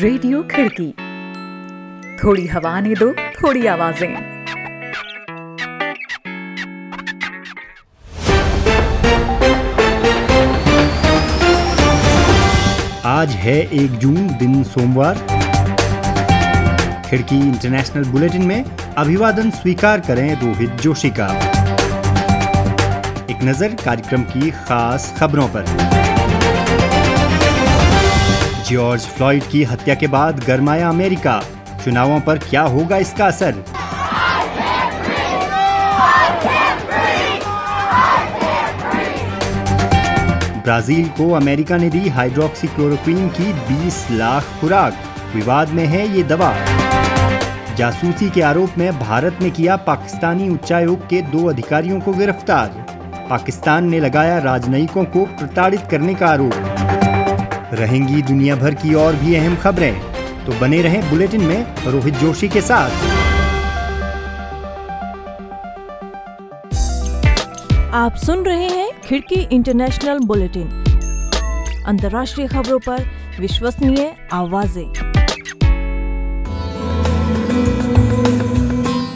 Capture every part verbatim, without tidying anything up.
Radio खिड़की, थोड़ी हवा ने दो, थोड़ी आवाजें। आज है एक जून, दिन सोमवार। खिड़की इंटरनेशनल बुलेटिन में अभिवादन स्वीकार करें रोहित जोशी का। एक नजर कार्यक्रम की खास खबरों पर। जॉर्ज फ्लॉयड की हत्या के बाद गरमाया अमेरिका, चुनावों पर क्या होगा इसका असर। ब्राजील को अमेरिका ने दी हाइड्रोक्सीक्लोरोक्वीन की बीस लाख खुराक, विवाद में है ये दवा। जासूसी के आरोप में भारत ने किया पाकिस्तानी उच्चायोग के दो अधिकारियों को गिरफ्तार, पाकिस्तान ने लगाया राजनयिकों को प्रताड़ित करने का आरोप। रहेंगी दुनिया भर की और भी अहम खबरें, तो बने रहें बुलेटिन में रोहित जोशी के साथ। आप सुन रहे हैं खिड़की इंटरनेशनल बुलेटिन, अंतर्राष्ट्रीय खबरों पर विश्वसनीय आवाजें।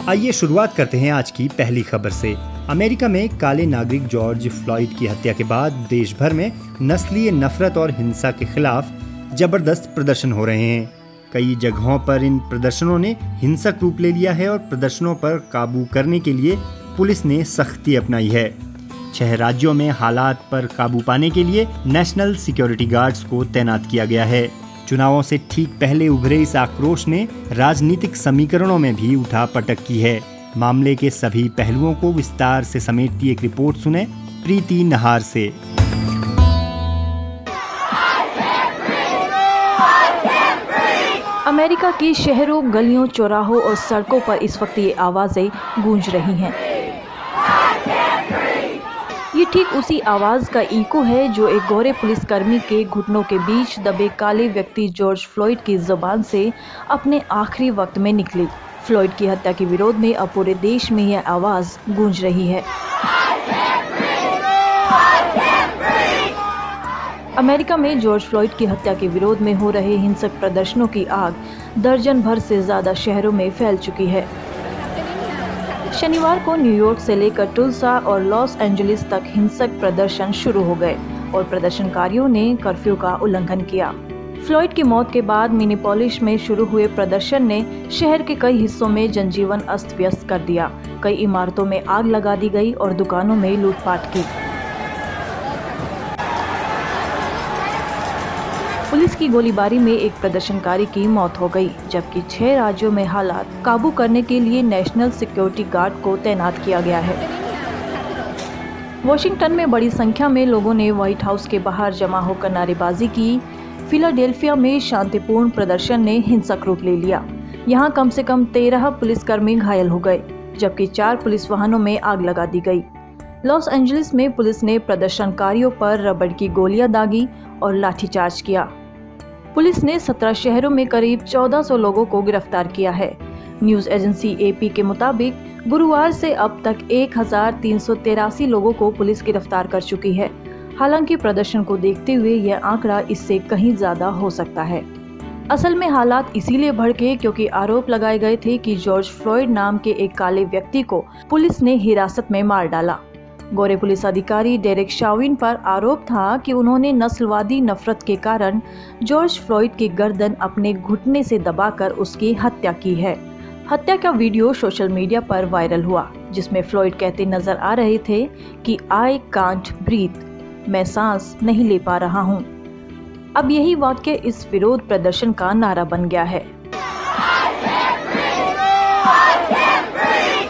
आइए शुरुआत करते हैं आज की पहली खबर से। अमेरिका में काले नागरिक जॉर्ज फ्लॉयड की हत्या के बाद देश भर में नस्लीय नफरत और हिंसा के खिलाफ जबरदस्त प्रदर्शन हो रहे हैं। कई जगहों पर इन प्रदर्शनों ने हिंसक रूप ले लिया है और प्रदर्शनों पर काबू करने के लिए पुलिस ने सख्ती अपनाई है। छह राज्यों में हालात पर काबू पाने के लिए नेशनल सिक्योरिटी गार्ड्स को तैनात किया गया है। चुनावों से ठीक पहले उभरे इस आक्रोश ने राजनीतिक समीकरणों में भी उठा पटक की है। मामले के सभी पहलुओं को विस्तार से समेटती एक रिपोर्ट सुने प्रीति नहार से। अमेरिका की शहरों, गलियों, चौराहों और सड़कों पर इस वक्त ये आवाजें गूंज रही हैं। ये ठीक उसी आवाज़ का इको है जो एक गोरे पुलिसकर्मी के घुटनों के बीच दबे काले व्यक्ति जॉर्ज फ्लॉयड की जुबान से अपने आखिरी वक्त में निकली। फ्लॉयड की हत्या के विरोध में अब पूरे देश में यह आवाज़ गूंज रही है। अमेरिका में जॉर्ज फ्लॉयड की हत्या के विरोध में हो रहे हिंसक प्रदर्शनों की आग दर्जन भर से ज़्यादा शहरों में फैल चुकी है। शनिवार को न्यूयॉर्क से लेकर टुल्सा और लॉस एंजलिस तक हिंसक प्रदर्शन शुरू हो गए और प्रदर्शनकारियों ने कर्फ्यू का उल्लंघन किया। फ्लॉयड की मौत के बाद मिनेपोलिस में शुरू हुए प्रदर्शन ने शहर के कई हिस्सों में जनजीवन अस्त व्यस्त कर दिया। कई इमारतों में आग लगा दी गई और दुकानों में लूटपाट की। पुलिस की गोलीबारी में एक प्रदर्शनकारी की मौत हो गई, जबकि छह राज्यों में हालात काबू करने के लिए नेशनल सिक्योरिटी गार्ड को तैनात किया गया है। वॉशिंगटन में बड़ी संख्या में लोगों ने व्हाइट हाउस के बाहर जमा होकर नारेबाजी की। फिलाडेल्फिया में शांतिपूर्ण प्रदर्शन ने हिंसक रूप ले लिया। यहाँ कम से कम तेरह पुलिसकर्मी घायल हो गए, जबकि चार पुलिस वाहनों में आग लगा दी गई। लॉस एंजलिस में पुलिस ने प्रदर्शनकारियों पर रबड़ की गोलियां दागी और लाठीचार्ज किया। पुलिस ने सत्रह शहरों में करीब चौदह सौ लोगों को गिरफ्तार किया है। न्यूज एजेंसी एपी के मुताबिक गुरुवार से अब तक एक हजार तीन सौ तेरासी लोगों को पुलिस गिरफ्तार कर चुकी है। हालांकि प्रदर्शन को देखते हुए यह आंकड़ा इससे कहीं ज्यादा हो सकता है। असल में हालात इसीलिए भड़के क्योंकि आरोप लगाए गए थे कि जॉर्ज फ्लॉयड नाम के एक काले व्यक्ति को पुलिस ने हिरासत में मार डाला। गोरे पुलिस अधिकारी डेरेक शाविन पर आरोप था कि उन्होंने नस्लवादी नफरत के कारण जॉर्ज फ्लॉयड की गर्दन अपने घुटने से दबाकर उसकी हत्या की है। हत्या का वीडियो सोशल मीडिया पर वायरल हुआ, जिसमें फ्लॉयड कहते नजर आ रहे थे कि आई कांट ब्रीथ, मैं सांस नहीं ले पा रहा हूँ। अब यही वाक्य इस विरोध प्रदर्शन का नारा बन गया है।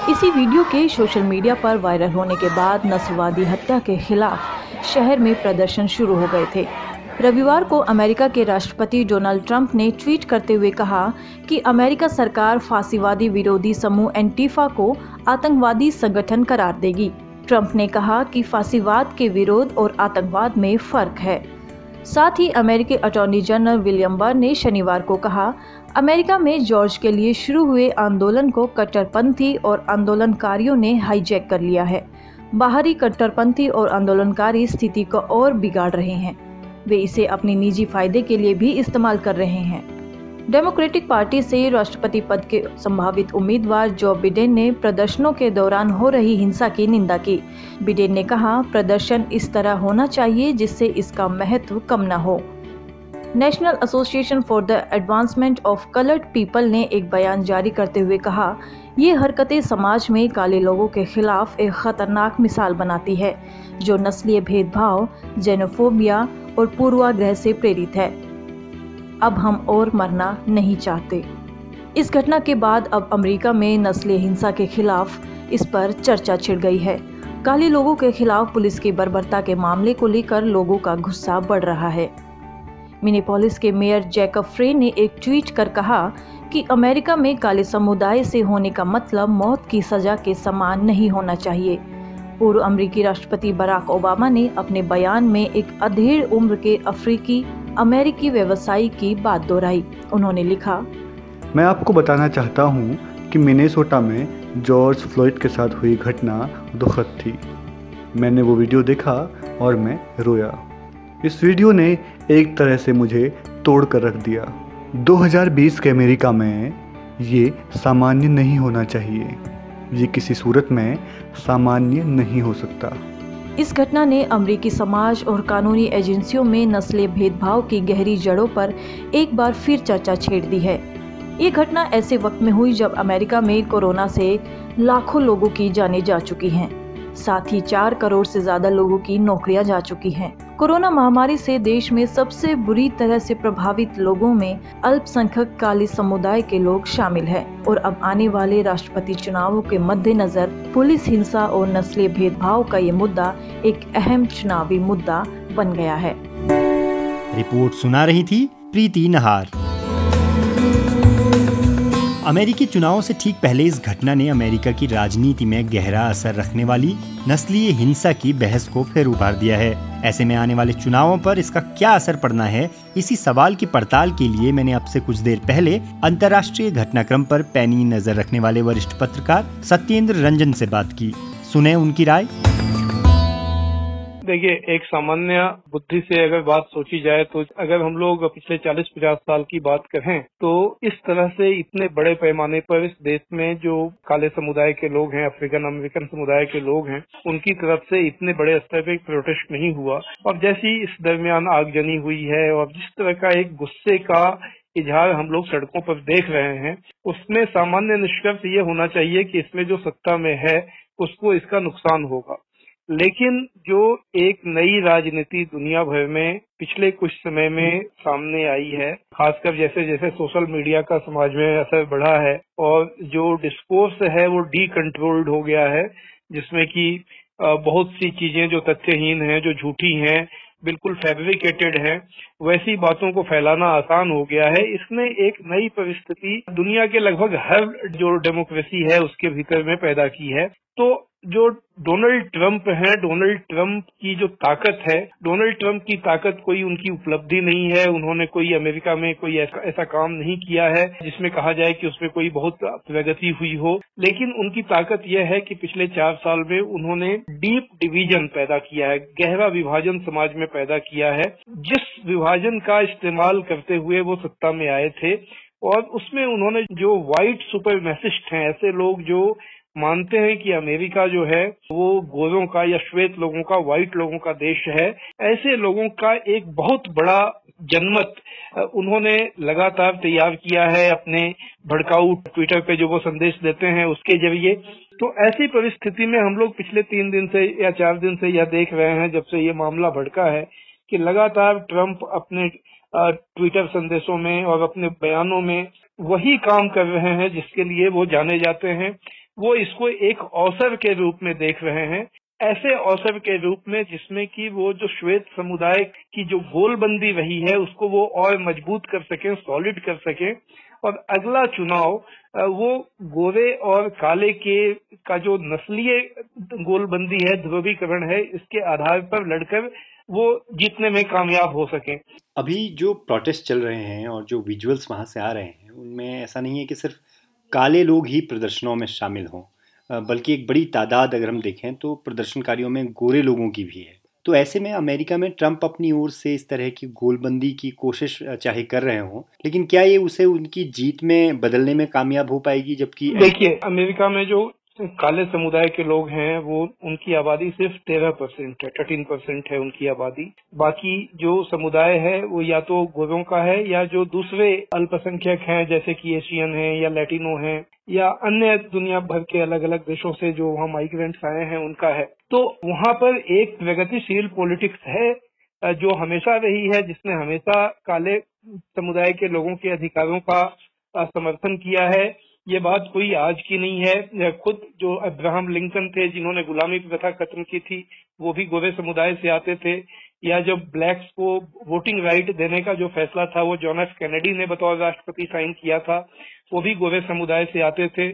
इसी वीडियो के सोशल मीडिया पर वायरल होने के बाद नस्लवादी हत्या के खिलाफ शहर में प्रदर्शन शुरू हो गए थे। रविवार को अमेरिका के राष्ट्रपति डोनाल्ड ट्रंप ने ट्वीट करते हुए कहा कि अमेरिका सरकार फासीवादी विरोधी समूह एंटीफा को आतंकवादी संगठन करार देगी। ट्रंप ने कहा कि फासीवाद के विरोध और आतंकवाद में फर्क है। साथ ही अमेरिकी अटॉर्नी जनरल विलियम बार ने शनिवार को कहा, अमेरिका में जॉर्ज के लिए शुरू हुए आंदोलन को कट्टरपंथी और आंदोलनकारियों ने हाईजैक कर लिया है। बाहरी कट्टरपंथी और आंदोलनकारी स्थिति को और बिगाड़ रहे हैं। वे इसे अपने निजी फायदे के लिए भी इस्तेमाल कर रहे हैं। डेमोक्रेटिक पार्टी से राष्ट्रपति पद के संभावित उम्मीदवार जो बिडेन ने प्रदर्शनों के दौरान हो रही हिंसा की निंदा की। बिडेन ने कहा, प्रदर्शन इस तरह होना चाहिए जिससे इसका महत्व कम न हो। National Association for the Advancement of coloured People ने एक बयान जारी करते हुए कहा, ये हरकतें समाज में काले लोगों के खिलाफ एक खतरनाक मिसाल बनाती है जो नस्लीय भेदभाव, जेनोफोबिया और पूर्वाग्रह से प्रेरित है। अब हम और मरना नहीं चाहते। इस घटना के बाद अब अमेरिका में नस्लीय हिंसा के खिलाफ इस पर चर्चा छिड़ गई है। काले लोगों के खिलाफ पुलिस की बर्बरता के मामले को लेकर लोगों का गुस्सा बढ़ रहा है। मिनेपोलिस के मेयर जैकब फ्रे ने एक ट्वीट कर कहा कि अमेरिका में काले समुदाय से होने का मतलब मौत की सजा के समान नहीं होना चाहिए। पूर्व अमेरिकी राष्ट्रपति बराक ओबामा ने अपने बयान में एक अधेड़ उम्र के अफ्रीकी अमेरिकी व्यवसायी की बात दोहराई। उन्होंने लिखा, मैं आपको बताना चाहता हूँ कि मिनेसोटा में जॉर्ज फ्लॉयड के साथ हुई घटना दुखद थी। मैंने वो वीडियो देखा और मैं रोया। इस वीडियो ने एक तरह से मुझे तोड़ कर रख दिया। दो हज़ार बीस के अमेरिका में ये सामान्य नहीं होना चाहिए। ये किसी सूरत में सामान्य नहीं हो सकता। इस घटना ने अमेरिकी समाज और कानूनी एजेंसियों में नस्लीय भेदभाव की गहरी जड़ों पर एक बार फिर चर्चा छेड़ दी है। ये घटना ऐसे वक्त में हुई जब अमेरिका में कोरोना से लाखों लोगों की जानें जा चुकी हैं, साथ ही चार करोड़ से ज्यादा लोगों की नौकरियां जा चुकी हैं। कोरोना महामारी से देश में सबसे बुरी तरह से प्रभावित लोगों में अल्पसंख्यक काले समुदाय के लोग शामिल हैं और अब आने वाले राष्ट्रपति चुनावों के मद्देनजर पुलिस हिंसा और नस्लीय भेदभाव का ये मुद्दा एक अहम चुनावी मुद्दा बन गया है। रिपोर्ट सुना रही थी प्रीति नहार। अमेरिकी चुनाव से ठीक पहले इस घटना ने अमेरिका की राजनीति में गहरा असर रखने वाली नस्लीय हिंसा की बहस को फिर उभार दिया है। ऐसे में आने वाले चुनावों पर इसका क्या असर पड़ना है, इसी सवाल की पड़ताल के लिए मैंने आपसे कुछ देर पहले अंतर्राष्ट्रीय घटनाक्रम पर पैनी नजर रखने वाले वरिष्ठ पत्रकार सत्येंद्र रंजन से बात की। सुने उनकी राय। देखिए, एक सामान्य बुद्धि से अगर बात सोची जाए तो अगर हम लोग पिछले चालीस पचास साल की बात करें तो इस तरह से इतने बड़े पैमाने पर इस देश में जो काले समुदाय के लोग हैं, अफ्रीकन अमेरिकन समुदाय के लोग हैं, उनकी तरफ से इतने बड़े स्तर पर प्रोटेस्ट नहीं हुआ। और जैसी इस दरमियान आगजनी हुई है और जिस तरह का एक गुस्से का इजहार हम लोग सड़कों पर देख रहे हैं, उसमें सामान्य निष्कर्ष ये होना चाहिए कि इसमें जो सत्ता में है उसको इसका नुकसान होगा। लेकिन जो एक नई राजनीति दुनिया भर में पिछले कुछ समय में सामने आई है, खासकर जैसे जैसे सोशल मीडिया का समाज में असर बढ़ा है और जो डिस्कोर्स है वो डी कंट्रोल्ड हो गया है, जिसमें कि बहुत सी चीजें जो तथ्यहीन हैं, जो झूठी हैं, बिल्कुल फैब्रिकेटेड है, वैसी बातों को फैलाना आसान हो गया है। इसने एक नई परिस्थिति दुनिया के लगभग हर जो डेमोक्रेसी है उसके भीतर में पैदा की है। तो जो डोनाल्ड ट्रंप है, डोनाल्ड ट्रंप की जो ताकत है, डोनाल्ड ट्रंप की ताकत कोई उनकी उपलब्धि नहीं है। उन्होंने कोई अमेरिका में कोई ऐसा, ऐसा काम नहीं किया है जिसमें कहा जाए कि उसमें कोई बहुत प्रगति हुई हो। लेकिन उनकी ताकत यह है कि पिछले चार साल में उन्होंने डीप डिवीजन पैदा किया है, गहरा विभाजन समाज में पैदा किया है, जिस विभाजन का इस्तेमाल करते हुए वो सत्ता में आए थे। और उसमें उन्होंने जो व्हाइट सुपरमेसिस्ट हैं, ऐसे लोग जो मानते हैं कि अमेरिका जो है वो गोरों का या श्वेत लोगों का, व्हाइट लोगों का देश है, ऐसे लोगों का एक बहुत बड़ा जनमत उन्होंने लगातार तैयार किया है अपने भड़काऊ ट्विटर पे जो वो संदेश देते हैं उसके जरिए। तो ऐसी परिस्थिति में हम लोग पिछले तीन दिन से या चार दिन से यह देख रहे हैं, जब से ये मामला भड़का है, कि लगातार ट्रंप अपने ट्विटर संदेशों में और अपने बयानों में वही काम कर रहे हैं जिसके लिए वो जाने जाते हैं। वो इसको एक अवसर के रूप में देख रहे हैं, ऐसे अवसर के रूप में जिसमें कि वो जो श्वेत समुदाय की जो गोलबंदी रही है उसको वो और मजबूत कर सकें, सॉलिड कर सकें। और अगला चुनाव वो गोरे और काले के का जो नस्लीय गोलबंदी है, ध्रुवीकरण है, इसके आधार पर लड़कर वो जीतने में कामयाब हो सके। अभी जो प्रोटेस्ट चल रहे हैं और जो विजुअल्स वहां से आ रहे हैं उनमें ऐसा नहीं है कि सिर्फ काले लोग ही प्रदर्शनों में शामिल हों, बल्कि एक बड़ी तादाद अगर हम देखें तो प्रदर्शनकारियों में गोरे लोगों की भी है। तो ऐसे में अमेरिका में ट्रंप अपनी ओर से इस तरह की गोलबंदी की कोशिश चाहे कर रहे हों, लेकिन क्या ये उसे उनकी जीत में बदलने में कामयाब हो पाएगी? जबकि देखिए, अमेरिका में जो काले समुदाय के लोग हैं वो उनकी आबादी सिर्फ तेरह परसेंट है, थर्टीन परसेंट है उनकी आबादी। बाकी जो समुदाय है वो या तो गोरों का है या जो दूसरे अल्पसंख्यक हैं जैसे कि एशियन हैं या लैटिनो हैं या अन्य दुनिया भर के अलग अलग देशों से जो वहाँ माइग्रेंट्स आए हैं उनका है। तो वहाँ पर एक प्रगतिशील पॉलिटिक्स है जो हमेशा रही है, जिसने हमेशा काले समुदाय के लोगों के अधिकारों का समर्थन किया है। ये बात कोई आज की नहीं है। खुद जो अब्राहम लिंकन थे जिन्होंने गुलामी प्रथा खत्म की थी वो भी गोरे समुदाय से आते थे, या जब ब्लैक्स को वोटिंग राइट देने का जो फैसला था वो जॉन एफ कैनेडी ने बतौर राष्ट्रपति साइन किया था, वो भी गोरे समुदाय से आते थे,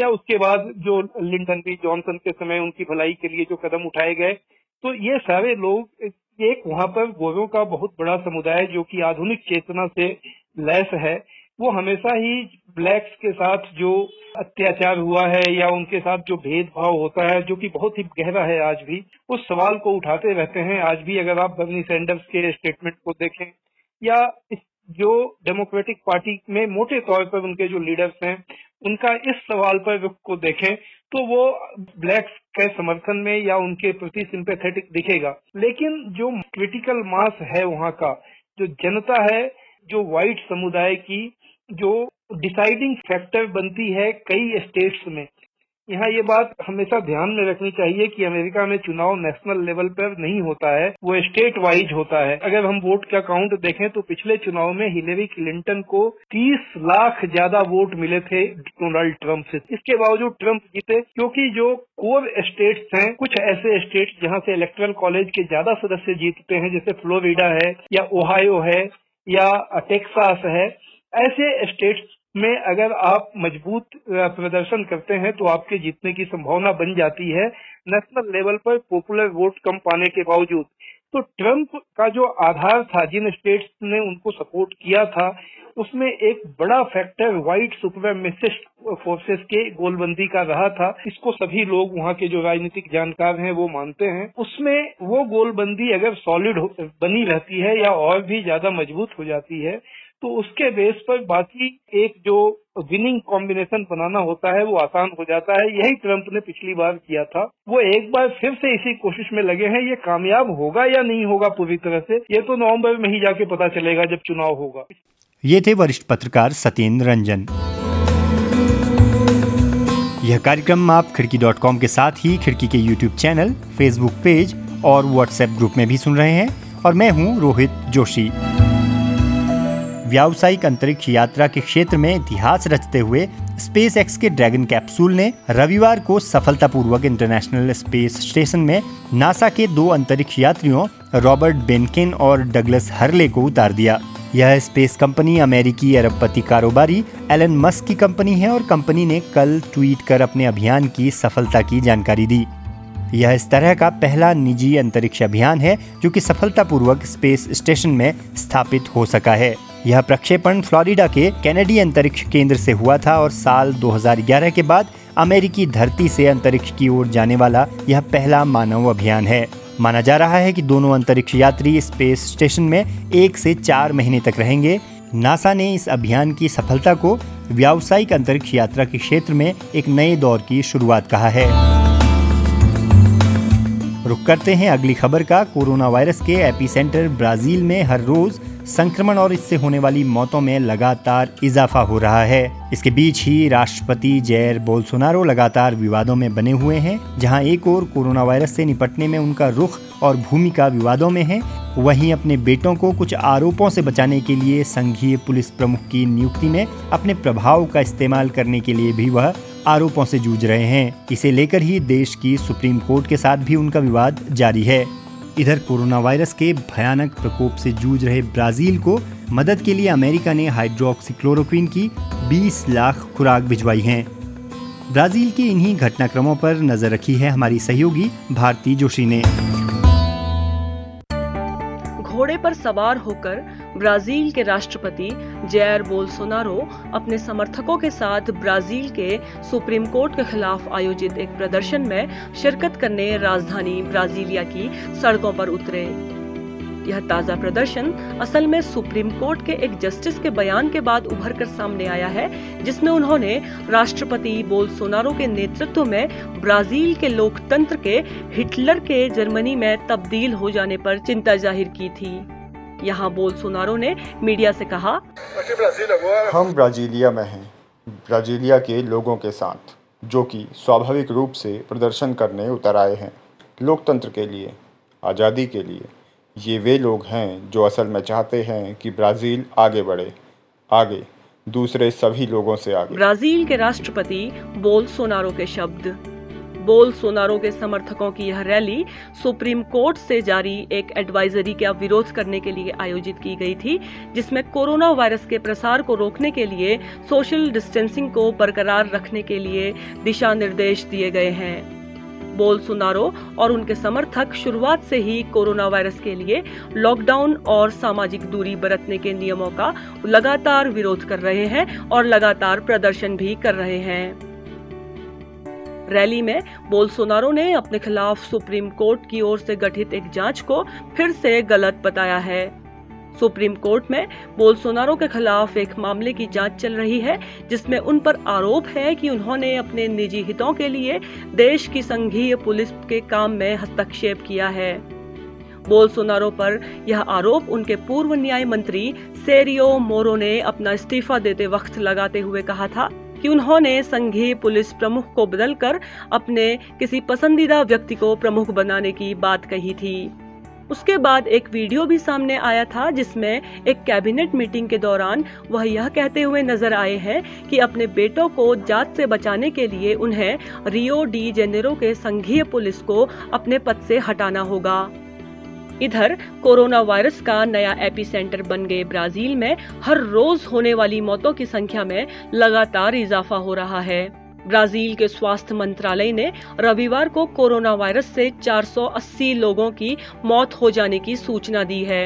या उसके बाद जो लिंडन बी जॉनसन के समय उनकी भलाई के लिए जो कदम उठाए गए। तो ये सारे लोग, एक वहां पर गोरों का बहुत बड़ा समुदाय जो कि आधुनिक चेतना से लैस है, वो हमेशा ही ब्लैक्स के साथ जो अत्याचार हुआ है या उनके साथ जो भेदभाव होता है जो कि बहुत ही गहरा है आज भी, उस सवाल को उठाते रहते हैं। आज भी अगर आप बर्नी सैंडर्स के स्टेटमेंट को देखें या जो डेमोक्रेटिक पार्टी में मोटे तौर पर उनके जो लीडर्स हैं उनका इस सवाल पर रुख को देखें तो वो ब्लैक्स के समर्थन में या उनके प्रति सिंपैथेटिक दिखेगा। लेकिन जो क्रिटिकल मास है वहाँ का, जो जनता है, जो व्हाइट समुदाय की जो डिसाइडिंग फैक्टर बनती है कई स्टेट्स में, यहाँ ये बात हमेशा ध्यान में रखनी चाहिए कि अमेरिका में चुनाव नेशनल लेवल पर नहीं होता है, वो स्टेट वाइज होता है। अगर हम वोट का काउंट देखें तो पिछले चुनाव में हिलेरी क्लिंटन को तीस लाख ज्यादा वोट मिले थे डोनाल्ड ट्रंप से, इसके बावजूद ट्रंप जीते, क्योंकि जो कोर स्टेट्स हैं, कुछ ऐसे स्टेट्स जहाँ से इलेक्ट्रल कॉलेज के ज्यादा सदस्य जीतते हैं जैसे फ्लोरिडा है या ओहायो है या टेक्सास है, ऐसे स्टेट्स में अगर आप मजबूत प्रदर्शन करते हैं तो आपके जीतने की संभावना बन जाती है नेशनल लेवल पर पॉपुलर वोट कम पाने के बावजूद। तो ट्रंप का जो आधार था, जिन स्टेट्स ने उनको सपोर्ट किया था, उसमें एक बड़ा फैक्टर व्हाइट सुप्रीमेसिस्ट फोर्सेस के गोलबंदी का रहा था। इसको सभी लोग वहाँ के जो राजनीतिक जानकार हैं वो मानते हैं। उसमें वो गोलबंदी अगर सॉलिड बनी रहती है या और भी ज्यादा मजबूत हो जाती है तो उसके बेस पर बाकी एक जो विनिंग कॉम्बिनेशन बनाना होता है वो आसान हो जाता है। यही ट्रंप ने पिछली बार किया था। वो एक बार फिर से इसी कोशिश में लगे हैं। ये कामयाब होगा या नहीं होगा पूरी तरह से ये तो नवंबर में ही जाके पता चलेगा जब चुनाव होगा। ये थे वरिष्ठ पत्रकार सत्येंद्र रंजन। यह कार्यक्रम आप खिड़की डॉट कॉम के साथ ही खिड़की के यूट्यूब चैनल, फेसबुक पेज और व्हाट्सएप ग्रुप में भी सुन रहे हैं और मैं हूँ रोहित जोशी। व्यावसायिक अंतरिक्ष यात्रा के क्षेत्र में इतिहास रचते हुए स्पेस एक्स के ड्रैगन कैप्सूल ने रविवार को सफलतापूर्वक इंटरनेशनल स्पेस स्टेशन में नासा के दो अंतरिक्ष यात्रियों रॉबर्ट बेनकेन और डगलस हर्ले को उतार दिया। यह स्पेस कंपनी अमेरिकी अरबपति कारोबारी एलन मस्क की कंपनी है और कंपनी ने कल ट्वीट कर अपने अभियान की सफलता की जानकारी दी। यह इस तरह का पहला निजी अंतरिक्ष अभियान है जो कि सफलतापूर्वक स्पेस स्टेशन में स्थापित हो सका है। यह प्रक्षेपण फ्लोरिडा के कैनेडी अंतरिक्ष केंद्र से हुआ था और साल दो हज़ार ग्यारह के बाद अमेरिकी धरती से अंतरिक्ष की ओर जाने वाला यह पहला मानव अभियान है। माना जा रहा है कि दोनों अंतरिक्ष यात्री स्पेस स्टेशन में एक से चार महीने तक रहेंगे। नासा ने इस अभियान की सफलता को व्यावसायिक अंतरिक्ष यात्रा के क्षेत्र में एक नए दौर की शुरुआत कहा है। रुक करते हैं अगली खबर का। कोरोना वायरस के एपिसेंटर ब्राजील में हर रोज संक्रमण और इससे होने वाली मौतों में लगातार इजाफा हो रहा है। इसके बीच ही राष्ट्रपति जैर बोल्सोनारो लगातार विवादों में बने हुए हैं। जहां एक ओर कोरोना वायरस से निपटने में उनका रुख और भूमिका विवादों में है, वहीं अपने बेटों को कुछ आरोपों से बचाने के लिए संघीय पुलिस प्रमुख की नियुक्ति में अपने प्रभाव का इस्तेमाल करने के लिए भी वह आरोपों से जूझ रहे हैं। इसे लेकर ही देश की सुप्रीम कोर्ट के साथ भी उनका विवाद जारी है। इधर कोरोना वायरस के भयानक प्रकोप से जूझ रहे ब्राजील को मदद के लिए अमेरिका ने हाइड्रोक्सीक्लोरोक्विन की बीस लाख खुराक भिजवाई हैं। ब्राजील के इन्हीं घटनाक्रमों पर नजर रखी है हमारी सहयोगी भारती जोशी ने। घोड़े पर सवार होकर ब्राजील के राष्ट्रपति जैर बोल्सोनारो अपने समर्थकों के साथ ब्राजील के सुप्रीम कोर्ट के खिलाफ आयोजित एक प्रदर्शन में शिरकत करने राजधानी ब्राजीलिया की सड़कों पर उतरे। यह ताजा प्रदर्शन असल में सुप्रीम कोर्ट के एक जस्टिस के बयान के बाद उभर कर सामने आया है, जिसमें उन्होंने राष्ट्रपति बोल्सोनारो के नेतृत्व में ब्राजील के लोकतंत्र के हिटलर के जर्मनी में तब्दील हो जाने पर चिंता जाहिर की थी। यहाँ बोल्सोनारो ने मीडिया से कहा, हम ब्राजीलिया में हैं, ब्राजीलिया के लोगों के साथ, जो कि स्वाभाविक रूप से प्रदर्शन करने उतर आए हैं लोकतंत्र के लिए, आज़ादी के लिए। ये वे लोग हैं जो असल में चाहते हैं कि ब्राज़ील आगे बढ़े, आगे, दूसरे सभी लोगों से आगे। ब्राज़ील के राष्ट्रपति बोल्सोनारो के शब्द। बोल्सोनारो के समर्थकों की यह रैली सुप्रीम कोर्ट से जारी एक एडवाइजरी का विरोध करने के लिए आयोजित की गई थी, जिसमें कोरोना वायरस के प्रसार को रोकने के लिए सोशल डिस्टेंसिंग को बरकरार रखने के लिए दिशा निर्देश दिए गए हैं। बोल्सोनारो और उनके समर्थक शुरुआत से ही कोरोना वायरस के लिए लॉकडाउन और सामाजिक दूरी बरतने के नियमों का लगातार विरोध कर रहे हैं और लगातार प्रदर्शन भी कर रहे हैं। रैली में बोल्सोनारो ने अपने खिलाफ सुप्रीम कोर्ट की ओर से गठित एक जांच को फिर से गलत बताया है। सुप्रीम कोर्ट में बोल्सोनारो के खिलाफ एक मामले की जांच चल रही है, जिसमें उन पर आरोप है कि उन्होंने अपने निजी हितों के लिए देश की संघीय पुलिस के काम में हस्तक्षेप किया है। बोल्सोनारो पर यह आरोप उनके पूर्व न्याय मंत्री सेरियो मोरो ने अपना इस्तीफा देते वक्त लगाते हुए कहा था कि उन्होंने संघीय पुलिस प्रमुख को बदलकर अपने किसी पसंदीदा व्यक्ति को प्रमुख बनाने की बात कही थी। उसके बाद एक वीडियो भी सामने आया था, जिसमें एक कैबिनेट मीटिंग के दौरान वह यह कहते हुए नजर आए हैं कि अपने बेटों को जांच से बचाने के लिए उन्हें रियो डी जेनेरो के संघीय पुलिस को अपने पद से हटाना होगा। इधर कोरोना वायरस का नया एपिसेंटर बन गए ब्राजील में हर रोज होने वाली मौतों की संख्या में लगातार इजाफा हो रहा है। ब्राजील के स्वास्थ्य मंत्रालय ने रविवार को कोरोना वायरस से चार सौ अस्सी लोगों की मौत हो जाने की सूचना दी है।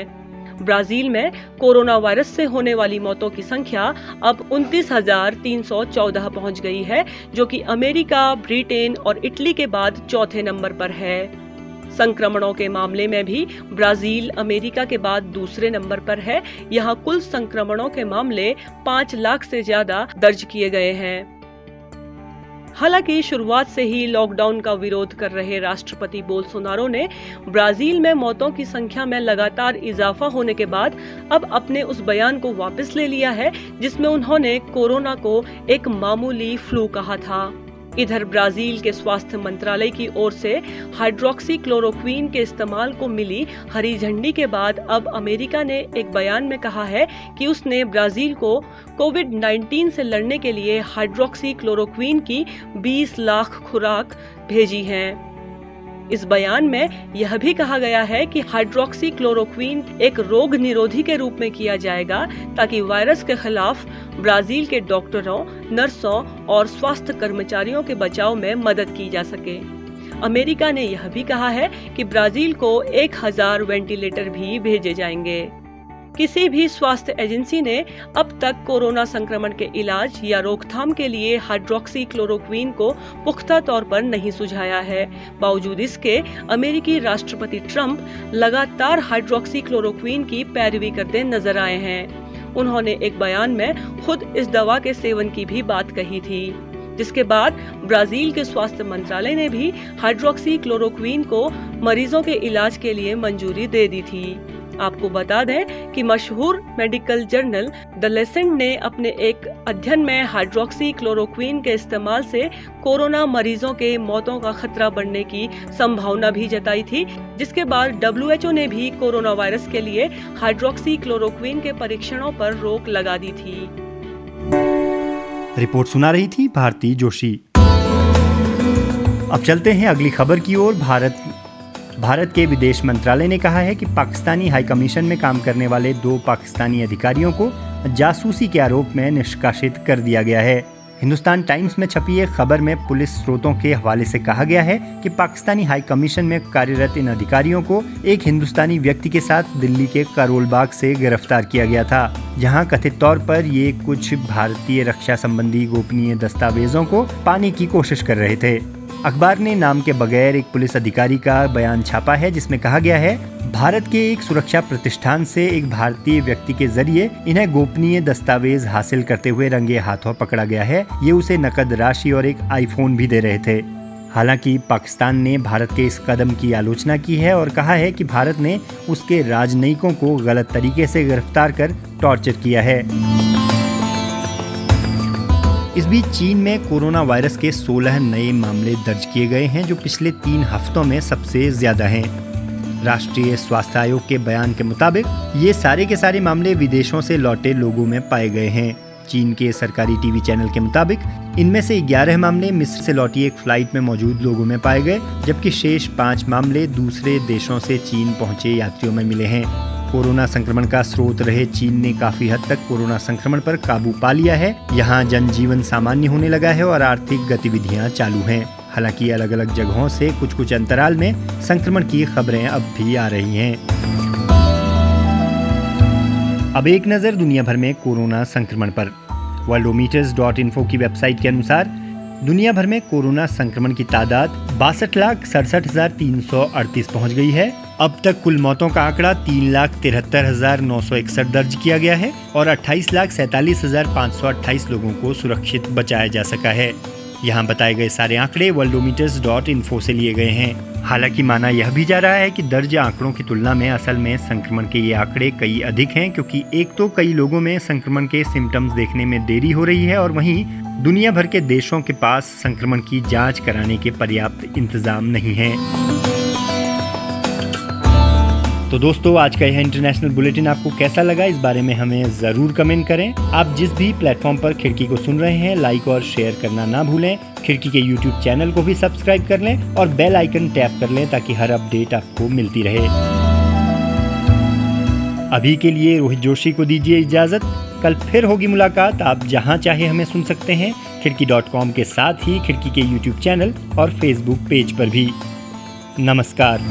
ब्राजील में कोरोना वायरस से होने वाली मौतों की संख्या अब उनतीस हज़ार तीन सौ चौदह पहुंच गई है, जो कि अमेरिका, ब्रिटेन और इटली के बाद चौथे नंबर पर है। संक्रमणों के मामले में भी ब्राजील अमेरिका के बाद दूसरे नंबर पर है। यहाँ कुल संक्रमणों के मामले पाँच लाख से ज्यादा दर्ज किए गए हैं। हालांकि शुरुआत से ही लॉकडाउन का विरोध कर रहे राष्ट्रपति बोल्सोनारो ने ब्राजील में मौतों की संख्या में लगातार इजाफा होने के बाद अब अपने उस बयान को वापस ले लिया है, जिसमें उन्होंने कोरोना को एक मामूली फ्लू कहा था। इधर ब्राजील के स्वास्थ्य मंत्रालय की ओर से हाइड्रोक्सीक्लोरोक्वीन के इस्तेमाल को मिली हरी झंडी के बाद अब अमेरिका ने एक बयान में कहा है कि उसने ब्राजील को कोविड उन्नीस से लड़ने के लिए हाइड्रोक्सीक्लोरोक्वीन की बीस लाख खुराक भेजी हैं। इस बयान में यह भी कहा गया है कि हाइड्रोक्सीक्लोरोक्वीन एक रोग निरोधी के रूप में किया जाएगा, ताकि वायरस के खिलाफ ब्राजील के डॉक्टरों, नर्सों और स्वास्थ्य कर्मचारियों के बचाव में मदद की जा सके। अमेरिका ने यह भी कहा है कि ब्राजील को एक हज़ार वेंटिलेटर भी भेजे जाएंगे। किसी भी स्वास्थ्य एजेंसी ने अब तक कोरोना संक्रमण के इलाज या रोकथाम के लिए हाइड्रोक्सीक्लोरोक्वीन को पुख्ता तौर पर नहीं सुझाया है। बावजूद इसके अमेरिकी राष्ट्रपति ट्रंप लगातार हाइड्रोक्सीक्लोरोक्वीन की पैरवी करते नजर आए हैं। उन्होंने एक बयान में खुद इस दवा के सेवन की भी बात कही थी, जिसके बाद ब्राजील के स्वास्थ्य मंत्रालय ने भी हाइड्रोक्सीक्लोरोक्वीन को मरीजों के इलाज के लिए मंजूरी दे दी थी। आपको बता दें कि मशहूर मेडिकल जर्नल द लेसेंट ने अपने एक अध्ययन में हाइड्रोक्सीक्लोरोक्वीन के इस्तेमाल से कोरोना मरीजों के मौतों का खतरा बढ़ने की संभावना भी जताई थी, जिसके बाद डब्ल्यू एच ओ ने भी कोरोना वायरस के लिए हाइड्रोक्सीक्लोरोक्वीन के परीक्षणों पर रोक लगा दी थी। रिपोर्ट सुना रही थी भारती जोशी। अब चलते हैं अगली खबर की ओर। भारत भारत के विदेश मंत्रालय ने कहा है कि पाकिस्तानी हाई कमीशन में काम करने वाले दो पाकिस्तानी अधिकारियों को जासूसी के आरोप में निष्कासित कर दिया गया है। हिंदुस्तान टाइम्स में छपी एक खबर में पुलिस स्रोतों के हवाले से कहा गया है कि पाकिस्तानी हाई कमीशन में कार्यरत इन अधिकारियों को एक हिंदुस्तानी व्यक्ति के साथ दिल्ली के करोल बाग से गिरफ्तार किया गया था, जहां कथित तौर पर ये कुछ भारतीय रक्षा संबंधी गोपनीय दस्तावेजों को पाने की कोशिश कर रहे थे। अखबार ने नाम के बगैर एक पुलिस अधिकारी का बयान छापा है जिसमें कहा गया है, भारत के एक सुरक्षा प्रतिष्ठान से एक भारतीय व्यक्ति के जरिए इन्हें गोपनीय दस्तावेज हासिल करते हुए रंगे हाथों पकड़ा गया है। ये उसे नकद राशि और एक आईफोन भी दे रहे थे। हालांकि पाकिस्तान ने भारत के इस कदम की आलोचना की है और कहा है कि भारत ने उसके राजनयिकों को गलत तरीके से गिरफ्तार कर टॉर्चर किया है। इस बीच चीन में कोरोना वायरस के सोलह नए मामले दर्ज किए गए हैं, जो पिछले तीन हफ्तों में सबसे ज्यादा हैं। राष्ट्रीय स्वास्थ्य आयोग के बयान के मुताबिक ये सारे के सारे मामले विदेशों से लौटे लोगों में पाए गए हैं। चीन के सरकारी टीवी चैनल के मुताबिक इनमें से ग्यारह मामले मिस्र से लौटी एक फ्लाइट में मौजूद लोगों में पाए गए, जबकि शेष पाँच मामले दूसरे देशों से चीन पहुंचे यात्रियों में मिले हैं। कोरोना संक्रमण का स्रोत रहे चीन ने काफी हद तक कोरोना संक्रमण पर काबू पा लिया है। यहाँ जनजीवन सामान्य होने लगा है और आर्थिक गतिविधियाँ चालू हैं। हालांकि अलग अलग जगहों से कुछ कुछ अंतराल में संक्रमण की खबरें अब भी आ रही हैं। अब एक नज़र दुनिया भर में कोरोना संक्रमण पर। वर्ल्डोमीटर्स डॉट इन्फो की वेबसाइट के अनुसार दुनिया भर में कोरोना संक्रमण की तादाद बासठ लाख सड़सठ हजार तीन सौ अड़तीस पहुँच गई है। अब तक कुल मौतों का आंकड़ा तीन लाख तिहत्तर हजार नौ सौ इकसठ दर्ज किया गया है और अट्ठाईस लाख सैतालीस हजार पाँच सौ अट्ठाईस लोगों को सुरक्षित बचाया जा सका है। यहाँ बताए गए सारे आंकड़े वर्ल्डोमीटर्स डॉट इन्फो से लिए गए हैं। हालांकि माना यह भी जा रहा है कि दर्ज आंकड़ों की तुलना में असल में संक्रमण के ये आंकड़े कई अधिक हैं, क्योंकि एक तो कई लोगों में संक्रमण के सिम्टम्स देखने में देरी हो रही है और वहीं दुनिया भर के देशों के पास संक्रमण की जांच कराने के पर्याप्त इंतजाम नहीं है। तो दोस्तों, आज का यह इंटरनेशनल बुलेटिन आपको कैसा लगा, इस बारे में हमें ज़रूर कमेंट करें। आप जिस भी प्लेटफॉर्म पर खिड़की को सुन रहे हैं, लाइक और शेयर करना ना भूलें। खिड़की के यूट्यूब चैनल को भी सब्सक्राइब कर लें और बेल आइकन टैप कर लें ताकि हर अपडेट आपको मिलती रहे। अभी के लिए रोहित जोशी को दीजिए इजाज़त। कल फिर होगी मुलाकात। आप जहाँ चाहे हमें सुन सकते हैं, खिड़की डॉट कॉम के साथ ही खिड़की के यूट्यूब चैनल और फेसबुक पेज पर भी। नमस्कार।